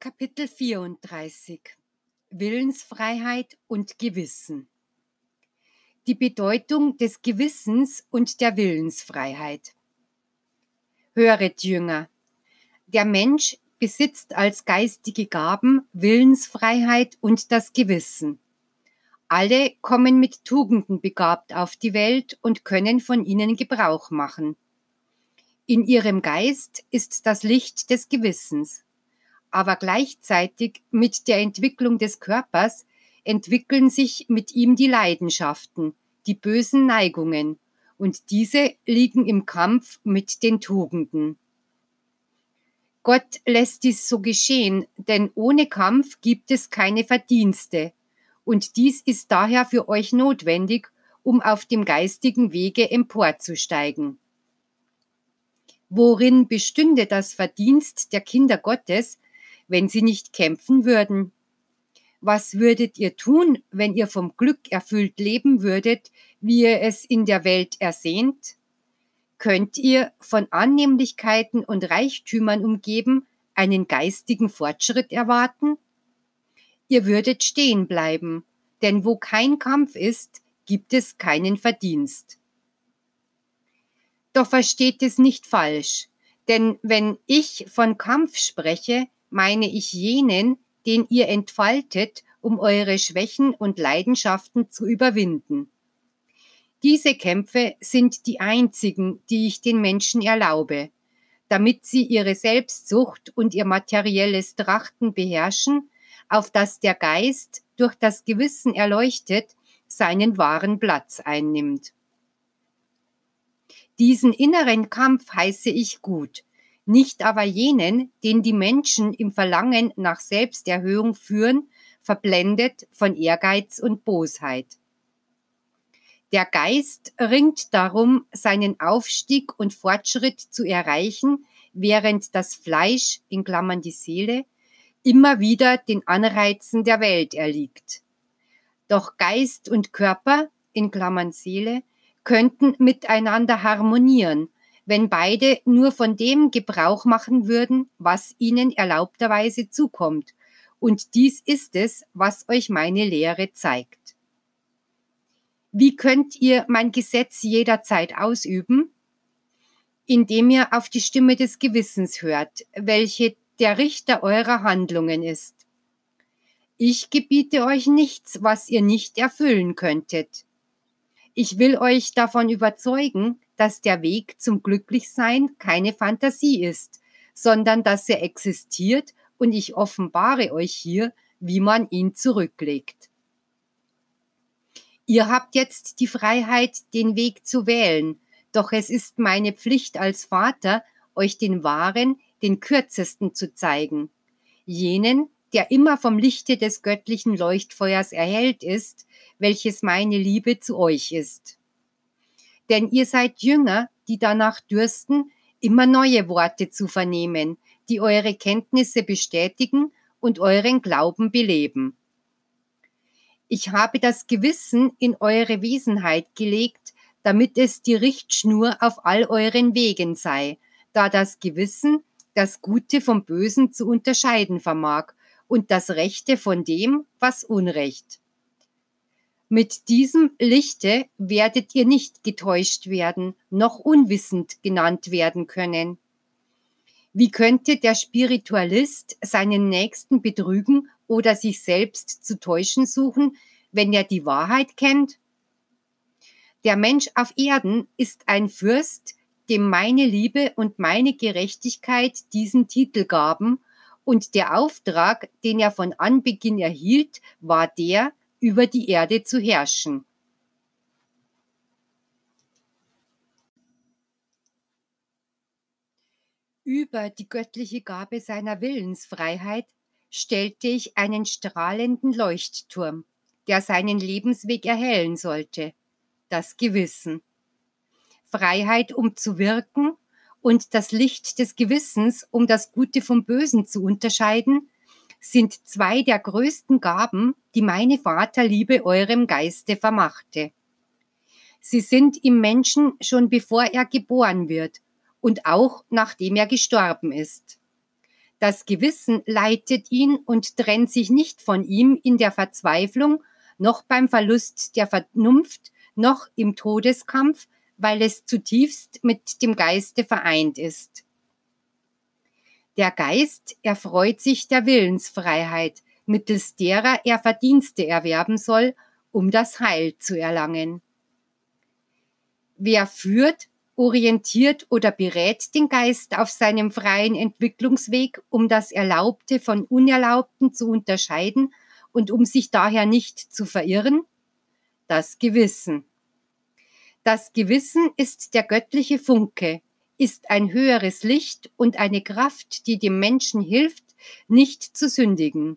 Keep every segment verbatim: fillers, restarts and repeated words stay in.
Kapitel vierunddreißig Willensfreiheit und Gewissen. Die Bedeutung des Gewissens und der Willensfreiheit. Höret, Jünger, der Mensch besitzt als geistige Gaben Willensfreiheit und das Gewissen. Alle kommen mit Tugenden begabt auf die Welt und können von ihnen Gebrauch machen. In ihrem Geist ist das Licht des Gewissens. Aber gleichzeitig mit der Entwicklung des Körpers entwickeln sich mit ihm die Leidenschaften, die bösen Neigungen, und diese liegen im Kampf mit den Tugenden. Gott lässt dies so geschehen, denn ohne Kampf gibt es keine Verdienste, und dies ist daher für euch notwendig, um auf dem geistigen Wege emporzusteigen. Worin bestünde das Verdienst der Kinder Gottes, wenn sie nicht kämpfen würden? Was würdet ihr tun, wenn ihr vom Glück erfüllt leben würdet, wie ihr es in der Welt ersehnt? Könnt ihr, von Annehmlichkeiten und Reichtümern umgeben, einen geistigen Fortschritt erwarten? Ihr würdet stehen bleiben, denn wo kein Kampf ist, gibt es keinen Verdienst. Doch versteht es nicht falsch, denn wenn ich von Kampf spreche, meine ich jenen, den ihr entfaltet, um eure Schwächen und Leidenschaften zu überwinden. Diese Kämpfe sind die einzigen, die ich den Menschen erlaube, damit sie ihre Selbstsucht und ihr materielles Trachten beherrschen, auf das der Geist, durch das Gewissen erleuchtet, seinen wahren Platz einnimmt. Diesen inneren Kampf heiße ich gut, nicht aber jenen, den die Menschen im Verlangen nach Selbsterhöhung führen, verblendet von Ehrgeiz und Bosheit. Der Geist ringt darum, seinen Aufstieg und Fortschritt zu erreichen, während das Fleisch, in Klammern die Seele, immer wieder den Anreizen der Welt erliegt. Doch Geist und Körper, in Klammern Seele, könnten miteinander harmonieren, wenn beide nur von dem Gebrauch machen würden, was ihnen erlaubterweise zukommt. Und dies ist es, was euch meine Lehre zeigt. Wie könnt ihr mein Gesetz jederzeit ausüben? Indem ihr auf die Stimme des Gewissens hört, welche der Richter eurer Handlungen ist. Ich gebiete euch nichts, was ihr nicht erfüllen könntet. Ich will euch davon überzeugen, dass der Weg zum Glücklichsein keine Fantasie ist, sondern dass er existiert, und ich offenbare euch hier, wie man ihn zurücklegt. Ihr habt jetzt die Freiheit, den Weg zu wählen, doch es ist meine Pflicht als Vater, euch den wahren, den kürzesten zu zeigen, jenen, der immer vom Lichte des göttlichen Leuchtfeuers erhellt ist, welches meine Liebe zu euch ist. Denn ihr seid Jünger, die danach dürsten, immer neue Worte zu vernehmen, die eure Kenntnisse bestätigen und euren Glauben beleben. Ich habe das Gewissen in eure Wesenheit gelegt, damit es die Richtschnur auf all euren Wegen sei, da das Gewissen das Gute vom Bösen zu unterscheiden vermag, und das Rechte von dem, was Unrecht. Mit diesem Lichte werdet ihr nicht getäuscht werden, noch unwissend genannt werden können. Wie könnte der Spiritualist seinen Nächsten betrügen oder sich selbst zu täuschen suchen, wenn er die Wahrheit kennt? Der Mensch auf Erden ist ein Fürst, dem meine Liebe und meine Gerechtigkeit diesen Titel gaben, und der Auftrag, den er von Anbeginn erhielt, war der, über die Erde zu herrschen. Über die göttliche Gabe seiner Willensfreiheit stellte ich einen strahlenden Leuchtturm, der seinen Lebensweg erhellen sollte, das Gewissen. Freiheit, um zu wirken, und das Licht des Gewissens, um das Gute vom Bösen zu unterscheiden, sind zwei der größten Gaben, die meine Vaterliebe eurem Geiste vermachte. Sie sind im Menschen schon bevor er geboren wird und auch nachdem er gestorben ist. Das Gewissen leitet ihn und trennt sich nicht von ihm in der Verzweiflung, noch beim Verlust der Vernunft, noch im Todeskampf, weil es zutiefst mit dem Geiste vereint ist. Der Geist erfreut sich der Willensfreiheit, mittels derer er Verdienste erwerben soll, um das Heil zu erlangen. Wer führt, orientiert oder berät den Geist auf seinem freien Entwicklungsweg, um das Erlaubte von Unerlaubten zu unterscheiden und um sich daher nicht zu verirren? Das Gewissen. Das Gewissen ist der göttliche Funke, ist ein höheres Licht und eine Kraft, die dem Menschen hilft, nicht zu sündigen.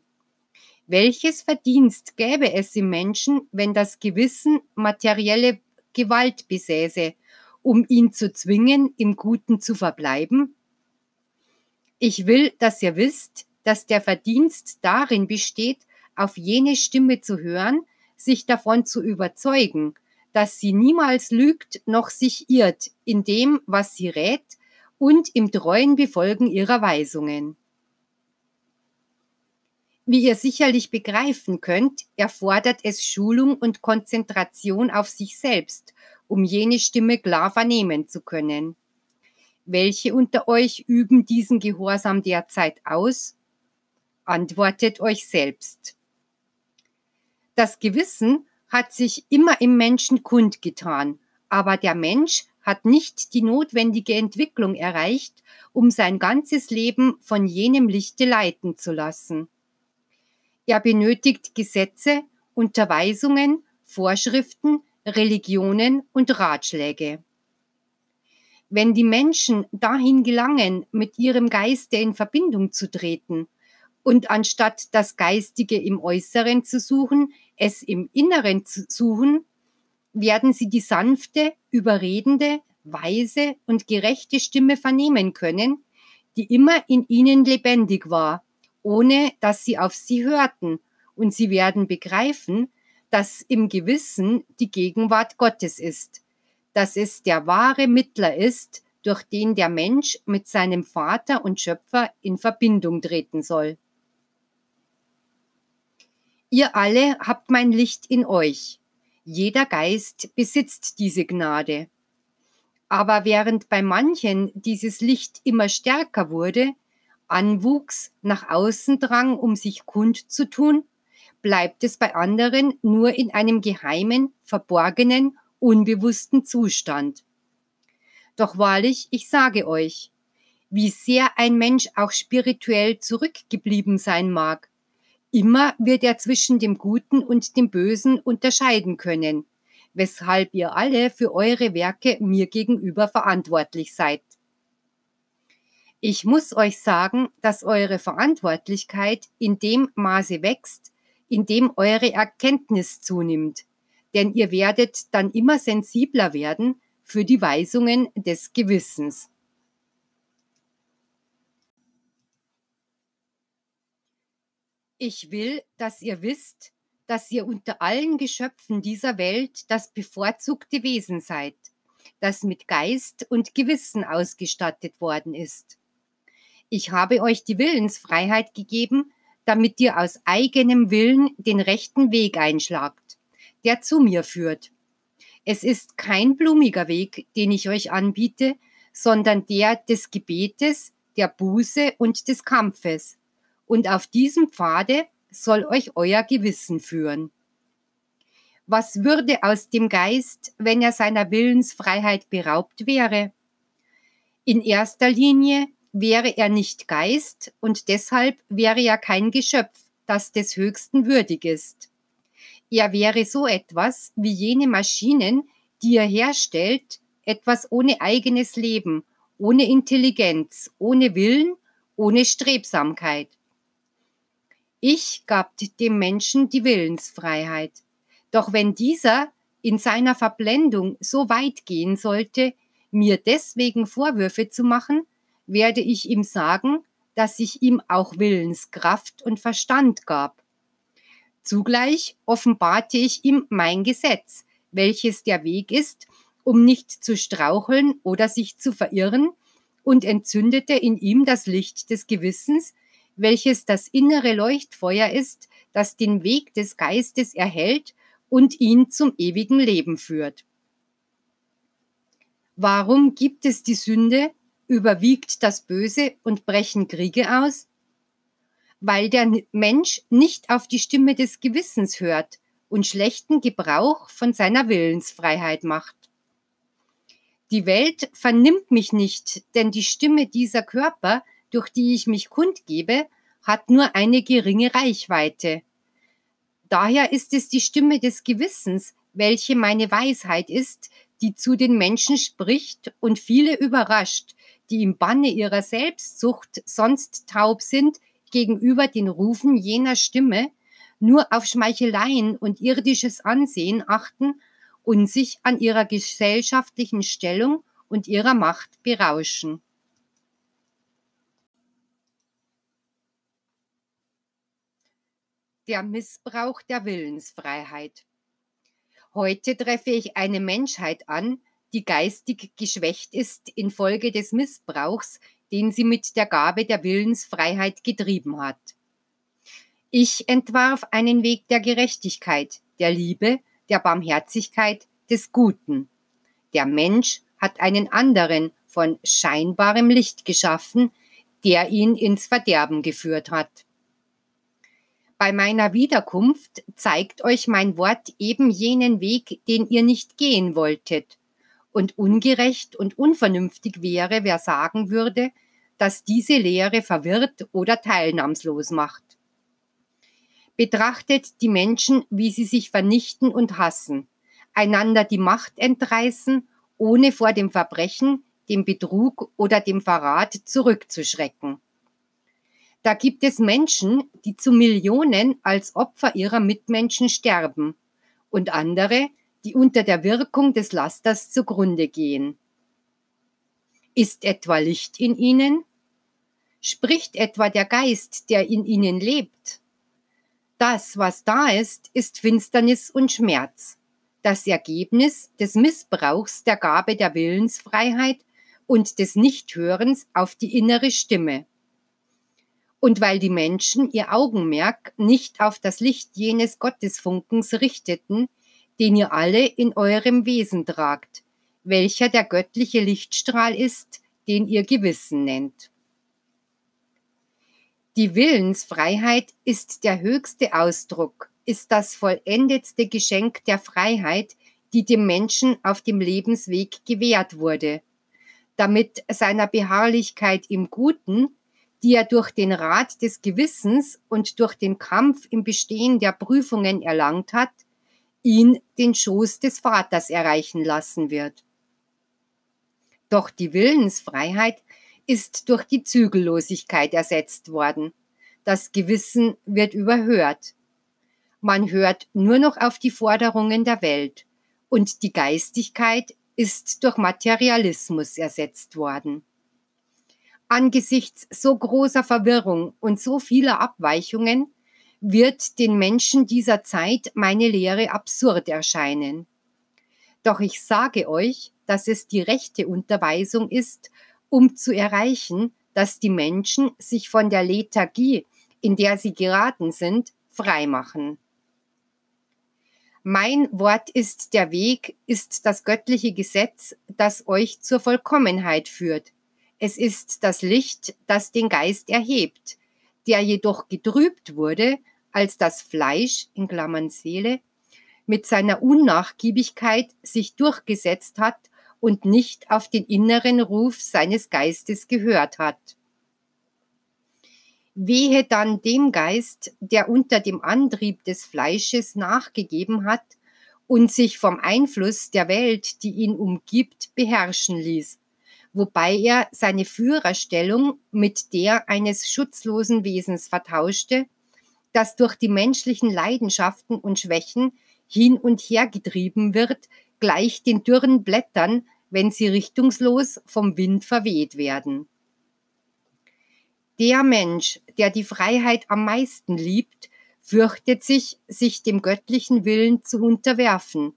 Welches Verdienst gäbe es im Menschen, wenn das Gewissen materielle Gewalt besäße, um ihn zu zwingen, im Guten zu verbleiben? Ich will, dass ihr wisst, dass der Verdienst darin besteht, auf jene Stimme zu hören, sich davon zu überzeugen, dass sie niemals lügt noch sich irrt in dem, was sie rät, und im treuen Befolgen ihrer Weisungen. Wie ihr sicherlich begreifen könnt, erfordert es Schulung und Konzentration auf sich selbst, um jene Stimme klar vernehmen zu können. Welche unter euch üben diesen Gehorsam derzeit aus? Antwortet euch selbst. Das Gewissen hat sich immer im Menschen kundgetan, aber der Mensch hat nicht die notwendige Entwicklung erreicht, um sein ganzes Leben von jenem Lichte leiten zu lassen. Er benötigt Gesetze, Unterweisungen, Vorschriften, Religionen und Ratschläge. Wenn die Menschen dahin gelangen, mit ihrem Geiste in Verbindung zu treten und anstatt das Geistige im Äußeren zu suchen, es im Inneren zu suchen, werden sie die sanfte, überredende, weise und gerechte Stimme vernehmen können, die immer in ihnen lebendig war, ohne dass sie auf sie hörten, und sie werden begreifen, dass im Gewissen die Gegenwart Gottes ist, dass es der wahre Mittler ist, durch den der Mensch mit seinem Vater und Schöpfer in Verbindung treten soll. Ihr alle habt mein Licht in euch. Jeder Geist besitzt diese Gnade. Aber während bei manchen dieses Licht immer stärker wurde, anwuchs, nach außen drang, um sich kundzutun, bleibt es bei anderen nur in einem geheimen, verborgenen, unbewussten Zustand. Doch wahrlich, ich sage euch, wie sehr ein Mensch auch spirituell zurückgeblieben sein mag, immer wird er zwischen dem Guten und dem Bösen unterscheiden können, weshalb ihr alle für eure Werke mir gegenüber verantwortlich seid. Ich muss euch sagen, dass eure Verantwortlichkeit in dem Maße wächst, in dem eure Erkenntnis zunimmt, denn ihr werdet dann immer sensibler werden für die Weisungen des Gewissens. Ich will, dass ihr wisst, dass ihr unter allen Geschöpfen dieser Welt das bevorzugte Wesen seid, das mit Geist und Gewissen ausgestattet worden ist. Ich habe euch die Willensfreiheit gegeben, damit ihr aus eigenem Willen den rechten Weg einschlagt, der zu mir führt. Es ist kein blumiger Weg, den ich euch anbiete, sondern der des Gebetes, der Buße und des Kampfes. Und auf diesem Pfade soll euch euer Gewissen führen. Was würde aus dem Geist, wenn er seiner Willensfreiheit beraubt wäre? In erster Linie wäre er nicht Geist und deshalb wäre er kein Geschöpf, das des Höchsten würdig ist. Er wäre so etwas wie jene Maschinen, die er herstellt, etwas ohne eigenes Leben, ohne Intelligenz, ohne Willen, ohne Strebsamkeit. Ich gab dem Menschen die Willensfreiheit. Doch wenn dieser in seiner Verblendung so weit gehen sollte, mir deswegen Vorwürfe zu machen, werde ich ihm sagen, dass ich ihm auch Willenskraft und Verstand gab. Zugleich offenbarte ich ihm mein Gesetz, welches der Weg ist, um nicht zu straucheln oder sich zu verirren, und entzündete in ihm das Licht des Gewissens, welches das innere Leuchtfeuer ist, das den Weg des Geistes erhellt und ihn zum ewigen Leben führt. Warum gibt es die Sünde, überwiegt das Böse und brechen Kriege aus? Weil der Mensch nicht auf die Stimme des Gewissens hört und schlechten Gebrauch von seiner Willensfreiheit macht. Die Welt vernimmt mich nicht, denn die Stimme dieser Körper, durch die ich mich kundgebe, hat nur eine geringe Reichweite. Daher ist es die Stimme des Gewissens, welche meine Weisheit ist, die zu den Menschen spricht und viele überrascht, die im Banne ihrer Selbstsucht sonst taub sind gegenüber den Rufen jener Stimme, nur auf Schmeicheleien und irdisches Ansehen achten und sich an ihrer gesellschaftlichen Stellung und ihrer Macht berauschen. Der Missbrauch der Willensfreiheit. Heute treffe ich eine Menschheit an, die geistig geschwächt ist infolge des Missbrauchs, den sie mit der Gabe der Willensfreiheit getrieben hat. Ich entwarf einen Weg der Gerechtigkeit, der Liebe, der Barmherzigkeit, des Guten. Der Mensch hat einen anderen von scheinbarem Licht geschaffen, der ihn ins Verderben geführt hat. Bei meiner Wiederkunft zeigt euch mein Wort eben jenen Weg, den ihr nicht gehen wolltet. Und ungerecht und unvernünftig wäre, wer sagen würde, dass diese Lehre verwirrt oder teilnahmslos macht. Betrachtet die Menschen, wie sie sich vernichten und hassen, einander die Macht entreißen, ohne vor dem Verbrechen, dem Betrug oder dem Verrat zurückzuschrecken. Da gibt es Menschen, die zu Millionen als Opfer ihrer Mitmenschen sterben und andere, die unter der Wirkung des Lasters zugrunde gehen. Ist etwa Licht in ihnen? Spricht etwa der Geist, der in ihnen lebt? Das, was da ist, ist Finsternis und Schmerz, das Ergebnis des Missbrauchs der Gabe der Willensfreiheit und des Nichthörens auf die innere Stimme. Und weil die Menschen ihr Augenmerk nicht auf das Licht jenes Gottesfunkens richteten, den ihr alle in eurem Wesen tragt, welcher der göttliche Lichtstrahl ist, den ihr Gewissen nennt. Die Willensfreiheit ist der höchste Ausdruck, ist das vollendetste Geschenk der Freiheit, die dem Menschen auf dem Lebensweg gewährt wurde, damit seiner Beharrlichkeit im Guten, die er durch den Rat des Gewissens und durch den Kampf im Bestehen der Prüfungen erlangt hat, ihn den Schoß des Vaters erreichen lassen wird. Doch die Willensfreiheit ist durch die Zügellosigkeit ersetzt worden. Das Gewissen wird überhört. Man hört nur noch auf die Forderungen der Welt und die Geistigkeit ist durch Materialismus ersetzt worden. Angesichts so großer Verwirrung und so vieler Abweichungen wird den Menschen dieser Zeit meine Lehre absurd erscheinen. Doch ich sage euch, dass es die rechte Unterweisung ist, um zu erreichen, dass die Menschen sich von der Lethargie, in der sie geraten sind, freimachen. Mein Wort ist der Weg, ist das göttliche Gesetz, das euch zur Vollkommenheit führt. Es ist das Licht, das den Geist erhebt, der jedoch getrübt wurde, als das Fleisch, in Klammern Seele, mit seiner Unnachgiebigkeit sich durchgesetzt hat und nicht auf den inneren Ruf seines Geistes gehört hat. Wehe dann dem Geist, der unter dem Antrieb des Fleisches nachgegeben hat und sich vom Einfluss der Welt, die ihn umgibt, beherrschen ließ, wobei er seine Führerstellung mit der eines schutzlosen Wesens vertauschte, das durch die menschlichen Leidenschaften und Schwächen hin und her getrieben wird, gleich den dürren Blättern, wenn sie richtungslos vom Wind verweht werden. Der Mensch, der die Freiheit am meisten liebt, fürchtet sich, sich dem göttlichen Willen zu unterwerfen,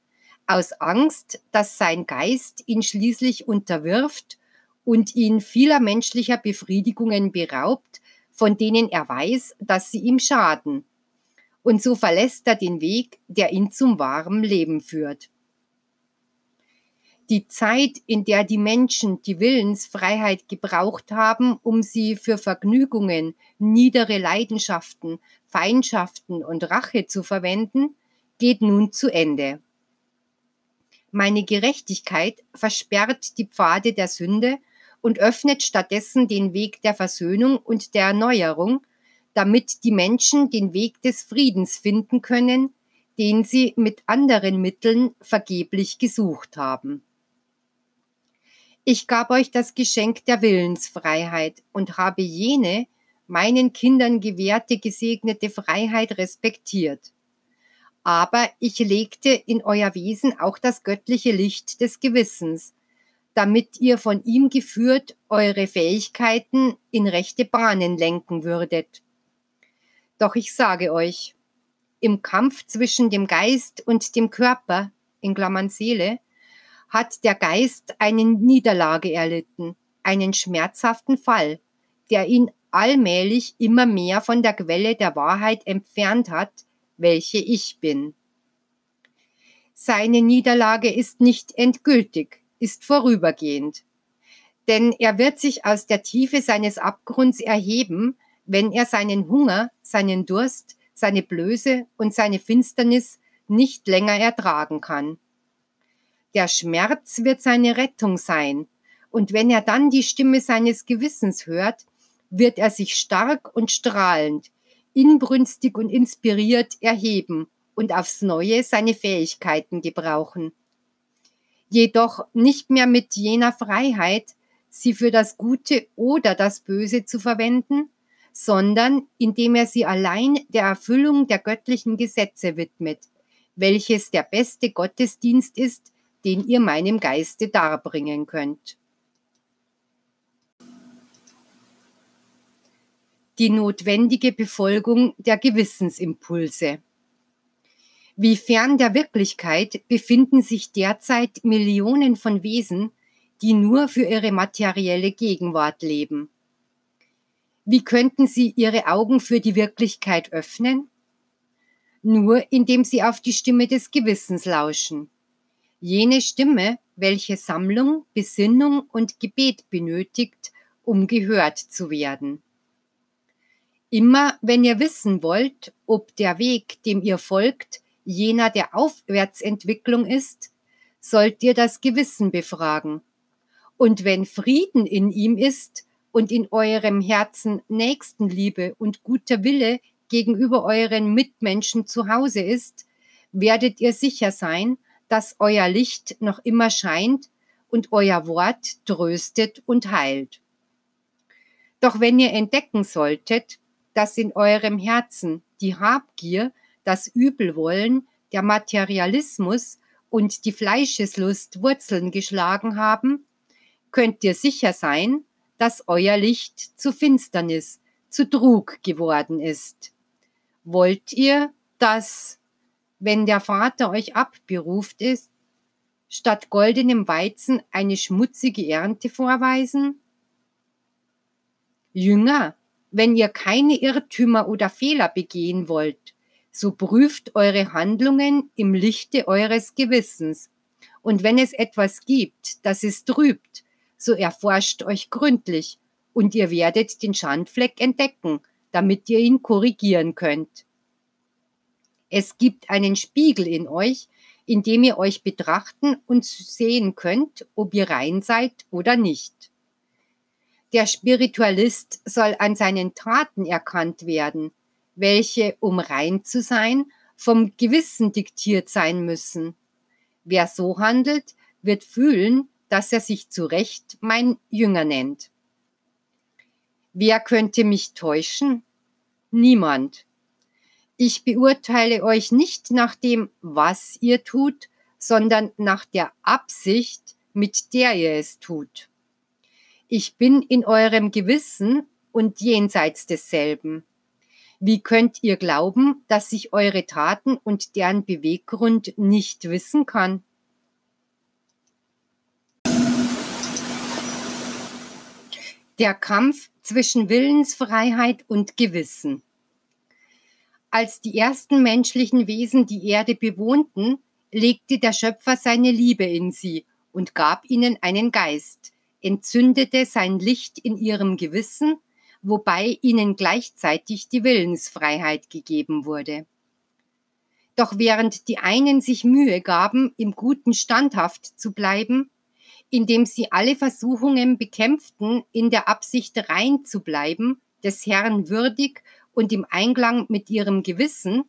aus Angst, dass sein Geist ihn schließlich unterwirft und ihn vieler menschlicher Befriedigungen beraubt, von denen er weiß, dass sie ihm schaden. Und so verlässt er den Weg, der ihn zum wahren Leben führt. Die Zeit, in der die Menschen die Willensfreiheit gebraucht haben, um sie für Vergnügungen, niedere Leidenschaften, Feindschaften und Rache zu verwenden, geht nun zu Ende. Meine Gerechtigkeit versperrt die Pfade der Sünde und öffnet stattdessen den Weg der Versöhnung und der Erneuerung, damit die Menschen den Weg des Friedens finden können, den sie mit anderen Mitteln vergeblich gesucht haben. Ich gab euch das Geschenk der Willensfreiheit und habe jene, meinen Kindern gewährte gesegnete Freiheit respektiert. Aber ich legte in euer Wesen auch das göttliche Licht des Gewissens, damit ihr von ihm geführt eure Fähigkeiten in rechte Bahnen lenken würdet. Doch ich sage euch, im Kampf zwischen dem Geist und dem Körper, in Klammern Seele, hat der Geist eine Niederlage erlitten, einen schmerzhaften Fall, der ihn allmählich immer mehr von der Quelle der Wahrheit entfernt hat, welche ich bin. Seine Niederlage ist nicht endgültig, ist vorübergehend, denn er wird sich aus der Tiefe seines Abgrunds erheben, wenn er seinen Hunger, seinen Durst, seine Blöße und seine Finsternis nicht länger ertragen kann. Der Schmerz wird seine Rettung sein, und wenn er dann die Stimme seines Gewissens hört, wird er sich stark und strahlend, inbrünstig und inspiriert erheben und aufs Neue seine Fähigkeiten gebrauchen. Jedoch nicht mehr mit jener Freiheit, sie für das Gute oder das Böse zu verwenden, sondern indem er sie allein der Erfüllung der göttlichen Gesetze widmet, welches der beste Gottesdienst ist, den ihr meinem Geiste darbringen könnt. Die notwendige Befolgung der Gewissensimpulse. Wie fern der Wirklichkeit befinden sich derzeit Millionen von Wesen, die nur für ihre materielle Gegenwart leben. Wie könnten sie ihre Augen für die Wirklichkeit öffnen? Nur indem sie auf die Stimme des Gewissens lauschen. Jene Stimme, welche Sammlung, Besinnung und Gebet benötigt, um gehört zu werden. Immer wenn ihr wissen wollt, ob der Weg, dem ihr folgt, jener der Aufwärtsentwicklung ist, sollt ihr das Gewissen befragen. Und wenn Frieden in ihm ist und in eurem Herzen Nächstenliebe und guter Wille gegenüber euren Mitmenschen zu Hause ist, werdet ihr sicher sein, dass euer Licht noch immer scheint und euer Wort tröstet und heilt. Doch wenn ihr entdecken solltet, dass in eurem Herzen die Habgier, das Übelwollen, der Materialismus und die Fleischeslust Wurzeln geschlagen haben, könnt ihr sicher sein, dass euer Licht zu Finsternis, zu Trug geworden ist. Wollt ihr, dass, wenn der Vater euch abberuft ist, statt goldenem Weizen eine schmutzige Ernte vorweisen? Jünger, wenn ihr keine Irrtümer oder Fehler begehen wollt, so prüft eure Handlungen im Lichte eures Gewissens. Und wenn es etwas gibt, das es trübt, so erforscht euch gründlich und ihr werdet den Schandfleck entdecken, damit ihr ihn korrigieren könnt. Es gibt einen Spiegel in euch, in dem ihr euch betrachten und sehen könnt, ob ihr rein seid oder nicht. Der Spiritualist soll an seinen Taten erkannt werden, welche, um rein zu sein, vom Gewissen diktiert sein müssen. Wer so handelt, wird fühlen, dass er sich zu Recht mein Jünger nennt. Wer könnte mich täuschen? Niemand. Ich beurteile euch nicht nach dem, was ihr tut, sondern nach der Absicht, mit der ihr es tut. Ich bin in eurem Gewissen und jenseits desselben. Wie könnt ihr glauben, dass ich eure Taten und deren Beweggrund nicht wissen kann? Der Kampf zwischen Willensfreiheit und Gewissen. Als die ersten menschlichen Wesen die Erde bewohnten, legte der Schöpfer seine Liebe in sie und gab ihnen einen Geist, entzündete sein Licht in ihrem Gewissen, wobei ihnen gleichzeitig die Willensfreiheit gegeben wurde. Doch während die einen sich Mühe gaben, im Guten standhaft zu bleiben, indem sie alle Versuchungen bekämpften, in der Absicht rein zu bleiben, des Herrn würdig und im Einklang mit ihrem Gewissen,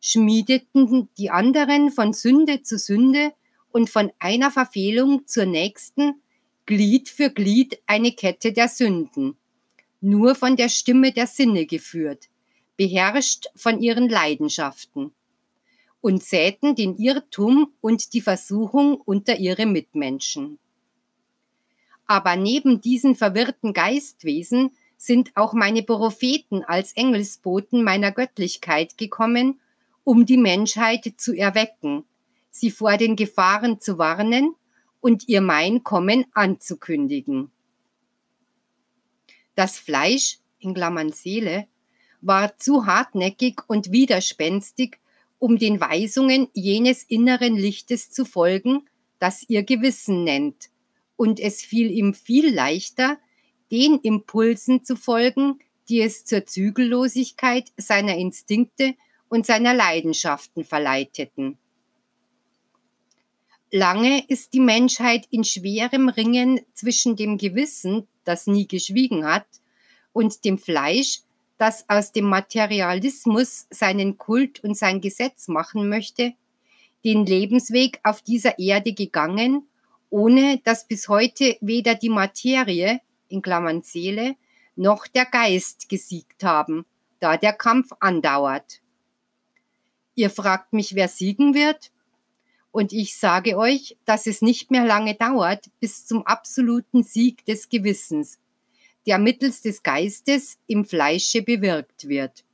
schmiedeten die anderen von Sünde zu Sünde und von einer Verfehlung zur nächsten, Glied für Glied eine Kette der Sünden, nur von der Stimme der Sinne geführt, beherrscht von ihren Leidenschaften, und säten den Irrtum und die Versuchung unter ihre Mitmenschen. Aber neben diesen verwirrten Geistwesen sind auch meine Propheten als Engelsboten meiner Göttlichkeit gekommen, um die Menschheit zu erwecken, sie vor den Gefahren zu warnen und ihr mein Kommen anzukündigen. Das Fleisch, in Klammern Seele, war zu hartnäckig und widerspenstig, um den Weisungen jenes inneren Lichtes zu folgen, das ihr Gewissen nennt, und es fiel ihm viel leichter, den Impulsen zu folgen, die es zur Zügellosigkeit seiner Instinkte und seiner Leidenschaften verleiteten. Lange ist die Menschheit in schwerem Ringen zwischen dem Gewissen, das nie geschwiegen hat, und dem Fleisch, das aus dem Materialismus seinen Kult und sein Gesetz machen möchte, den Lebensweg auf dieser Erde gegangen, ohne dass bis heute weder die Materie, in Klammern Seele, noch der Geist gesiegt haben, da der Kampf andauert. Ihr fragt mich, wer siegen wird? Und ich sage euch, dass es nicht mehr lange dauert bis zum absoluten Sieg des Gewissens, der mittels des Geistes im Fleische bewirkt wird.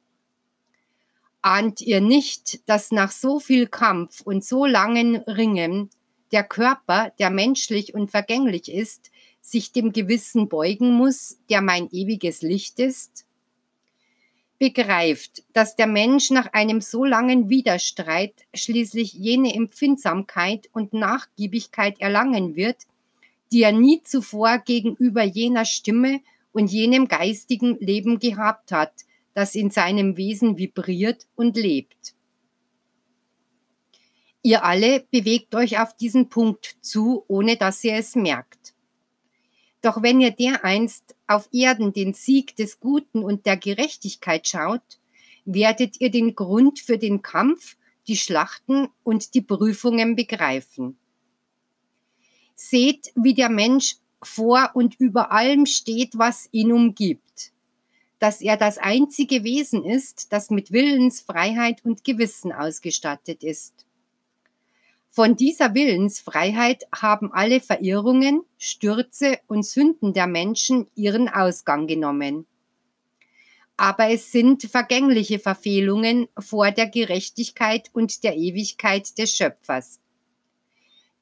Ahnt ihr nicht, dass nach so viel Kampf und so langen Ringen der Körper, der menschlich und vergänglich ist, sich dem Gewissen beugen muss, der mein ewiges Licht ist? Begreift, dass der Mensch nach einem so langen Widerstreit schließlich jene Empfindsamkeit und Nachgiebigkeit erlangen wird, die er nie zuvor gegenüber jener Stimme und jenem geistigen Leben gehabt hat, das in seinem Wesen vibriert und lebt. Ihr alle bewegt euch auf diesen Punkt zu, ohne dass ihr es merkt. Doch wenn ihr dereinst auf Erden den Sieg des Guten und der Gerechtigkeit schaut, werdet ihr den Grund für den Kampf, die Schlachten und die Prüfungen begreifen. Seht, wie der Mensch vor und über allem steht, was ihn umgibt, dass er das einzige Wesen ist, das mit Willensfreiheit und Gewissen ausgestattet ist. Von dieser Willensfreiheit haben alle Verirrungen, Stürze und Sünden der Menschen ihren Ausgang genommen. Aber es sind vergängliche Verfehlungen vor der Gerechtigkeit und der Ewigkeit des Schöpfers.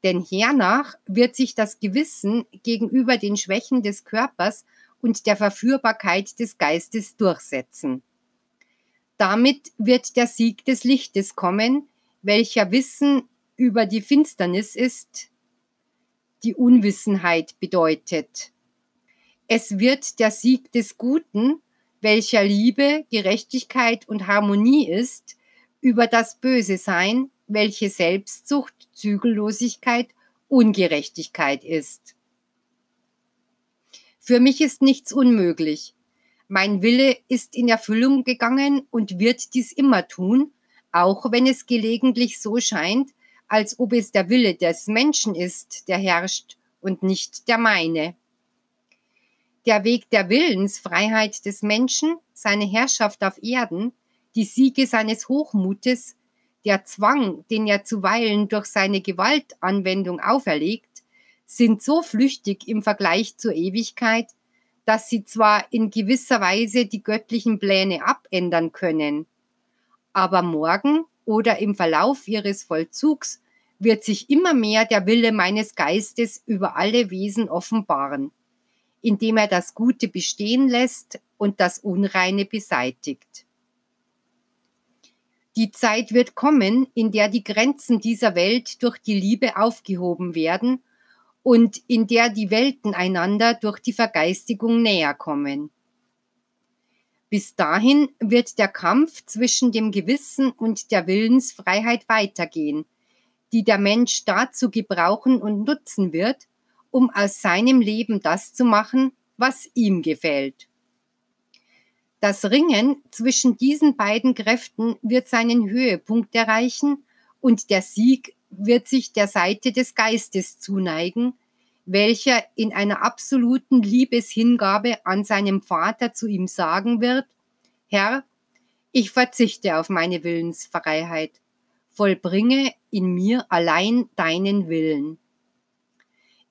Denn hernach wird sich das Gewissen gegenüber den Schwächen des Körpers und der Verführbarkeit des Geistes durchsetzen. Damit wird der Sieg des Lichtes kommen, welcher Wissen über die Finsternis ist, die Unwissenheit bedeutet. Es wird der Sieg des Guten, welcher Liebe, Gerechtigkeit und Harmonie ist, über das Böse sein, welche Selbstsucht, Zügellosigkeit, Ungerechtigkeit ist. Für mich ist nichts unmöglich. Mein Wille ist in Erfüllung gegangen und wird dies immer tun, auch wenn es gelegentlich so scheint, als ob es der Wille des Menschen ist, der herrscht und nicht der meine. Der Weg der Willensfreiheit des Menschen, seine Herrschaft auf Erden, die Siege seines Hochmutes, der Zwang, den er zuweilen durch seine Gewaltanwendung auferlegt, sind so flüchtig im Vergleich zur Ewigkeit, dass sie zwar in gewisser Weise die göttlichen Pläne abändern können, aber morgen oder im Verlauf ihres Vollzugs wird sich immer mehr der Wille meines Geistes über alle Wesen offenbaren, indem er das Gute bestehen lässt und das Unreine beseitigt. Die Zeit wird kommen, in der die Grenzen dieser Welt durch die Liebe aufgehoben werden und in der die Welten einander durch die Vergeistigung näher kommen. Bis dahin wird der Kampf zwischen dem Gewissen und der Willensfreiheit weitergehen, die der Mensch dazu gebrauchen und nutzen wird, um aus seinem Leben das zu machen, was ihm gefällt. Das Ringen zwischen diesen beiden Kräften wird seinen Höhepunkt erreichen und der Sieg wird sich der Seite des Geistes zuneigen, welcher in einer absoluten Liebeshingabe an seinem Vater zu ihm sagen wird: Herr, ich verzichte auf meine Willensfreiheit, vollbringe in mir allein deinen Willen.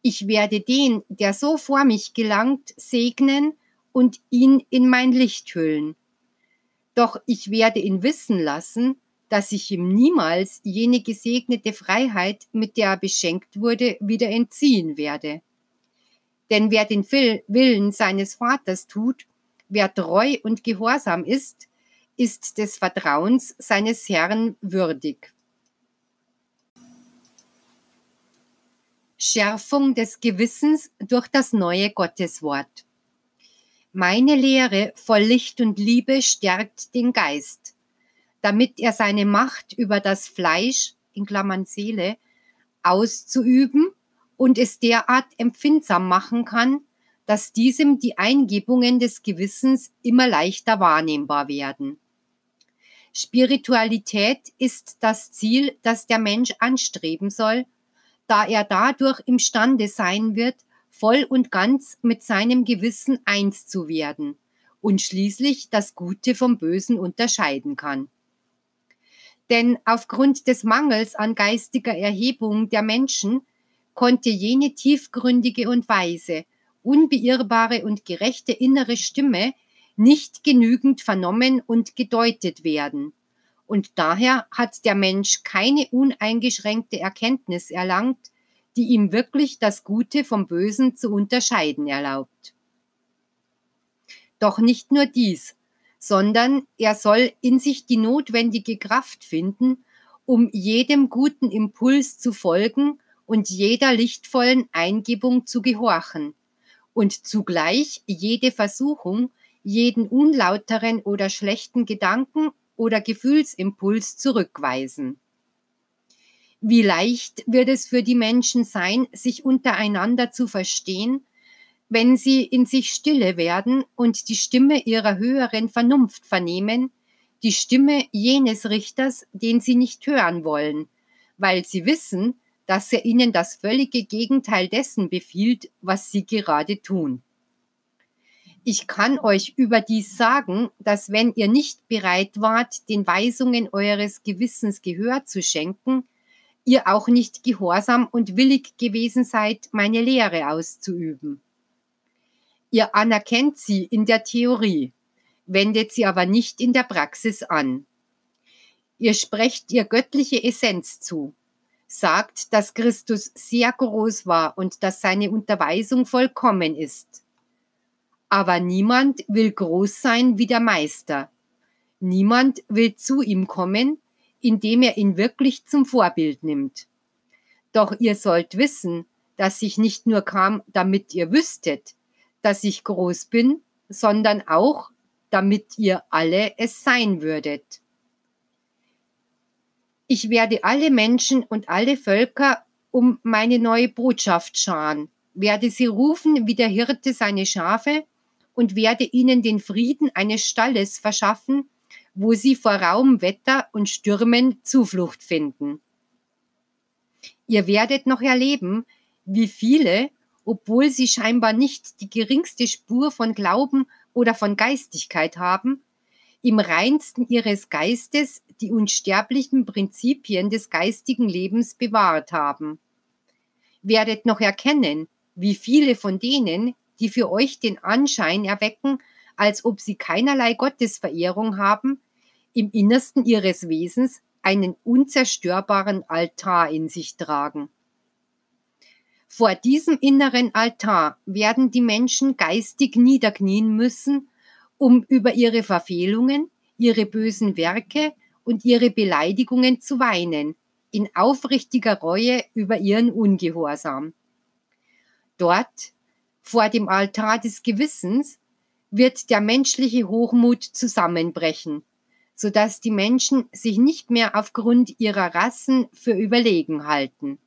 Ich werde den, der so vor mich gelangt, segnen und ihn in mein Licht hüllen. Doch ich werde ihn wissen lassen, dass ich ihm niemals jene gesegnete Freiheit, mit der er beschenkt wurde, wieder entziehen werde. Denn wer den Willen seines Vaters tut, wer treu und gehorsam ist, ist des Vertrauens seines Herrn würdig. Schärfung des Gewissens durch das neue Gotteswort. Meine Lehre voll Licht und Liebe stärkt den Geist, damit er seine Macht über das Fleisch, in Klammern Seele, auszuüben und es derart empfindsam machen kann, dass diesem die Eingebungen des Gewissens immer leichter wahrnehmbar werden. Spiritualität ist das Ziel, das der Mensch anstreben soll, da er dadurch imstande sein wird, voll und ganz mit seinem Gewissen eins zu werden und schließlich das Gute vom Bösen unterscheiden kann. Denn aufgrund des Mangels an geistiger Erhebung der Menschen konnte jene tiefgründige und weise, unbeirrbare und gerechte innere Stimme nicht genügend vernommen und gedeutet werden. Und daher hat der Mensch keine uneingeschränkte Erkenntnis erlangt, die ihm wirklich das Gute vom Bösen zu unterscheiden erlaubt. Doch nicht nur dies, sondern er soll in sich die notwendige Kraft finden, um jedem guten Impuls zu folgen und jeder lichtvollen Eingebung zu gehorchen und zugleich jede Versuchung, jeden unlauteren oder schlechten Gedanken oder Gefühlsimpuls zurückweisen. Wie leicht wird es für die Menschen sein, sich untereinander zu verstehen, wenn sie in sich stille werden und die Stimme ihrer höheren Vernunft vernehmen, die Stimme jenes Richters, den sie nicht hören wollen, weil sie wissen, dass er ihnen das völlige Gegenteil dessen befiehlt, was sie gerade tun. Ich kann euch überdies sagen, dass wenn ihr nicht bereit wart, den Weisungen eures Gewissens Gehör zu schenken, ihr auch nicht gehorsam und willig gewesen seid, meine Lehre auszuüben. Ihr anerkennt sie in der Theorie, wendet sie aber nicht in der Praxis an. Ihr sprecht ihr göttliche Essenz zu, sagt, dass Christus sehr groß war und dass seine Unterweisung vollkommen ist. Aber niemand will groß sein wie der Meister. Niemand will zu ihm kommen, indem er ihn wirklich zum Vorbild nimmt. Doch ihr sollt wissen, dass ich nicht nur kam, damit ihr wüsstet, dass ich groß bin, sondern auch, damit ihr alle es sein würdet. Ich werde alle Menschen und alle Völker um meine neue Botschaft scharen, werde sie rufen wie der Hirte seine Schafe und werde ihnen den Frieden eines Stalles verschaffen, wo sie vor rauem Wetter und Stürmen Zuflucht finden. Ihr werdet noch erleben, wie viele, obwohl sie scheinbar nicht die geringste Spur von Glauben oder von Geistigkeit haben, im reinsten ihres Geistes die unsterblichen Prinzipien des geistigen Lebens bewahrt haben. Werdet noch erkennen, wie viele von denen, die für euch den Anschein erwecken, als ob sie keinerlei Gottesverehrung haben, im Innersten ihres Wesens einen unzerstörbaren Altar in sich tragen. Vor diesem inneren Altar werden die Menschen geistig niederknien müssen, um über ihre Verfehlungen, ihre bösen Werke und ihre Beleidigungen zu weinen, in aufrichtiger Reue über ihren Ungehorsam. Dort, vor dem Altar des Gewissens, wird der menschliche Hochmut zusammenbrechen, sodass die Menschen sich nicht mehr aufgrund ihrer Rassen für überlegen halten.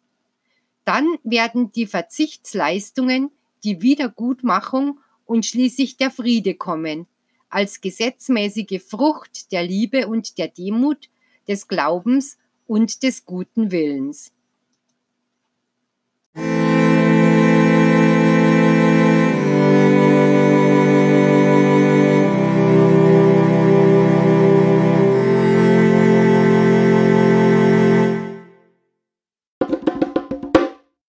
Dann werden die Verzichtsleistungen, die Wiedergutmachung und schließlich der Friede kommen, als gesetzmäßige Frucht der Liebe und der Demut, des Glaubens und des guten Willens.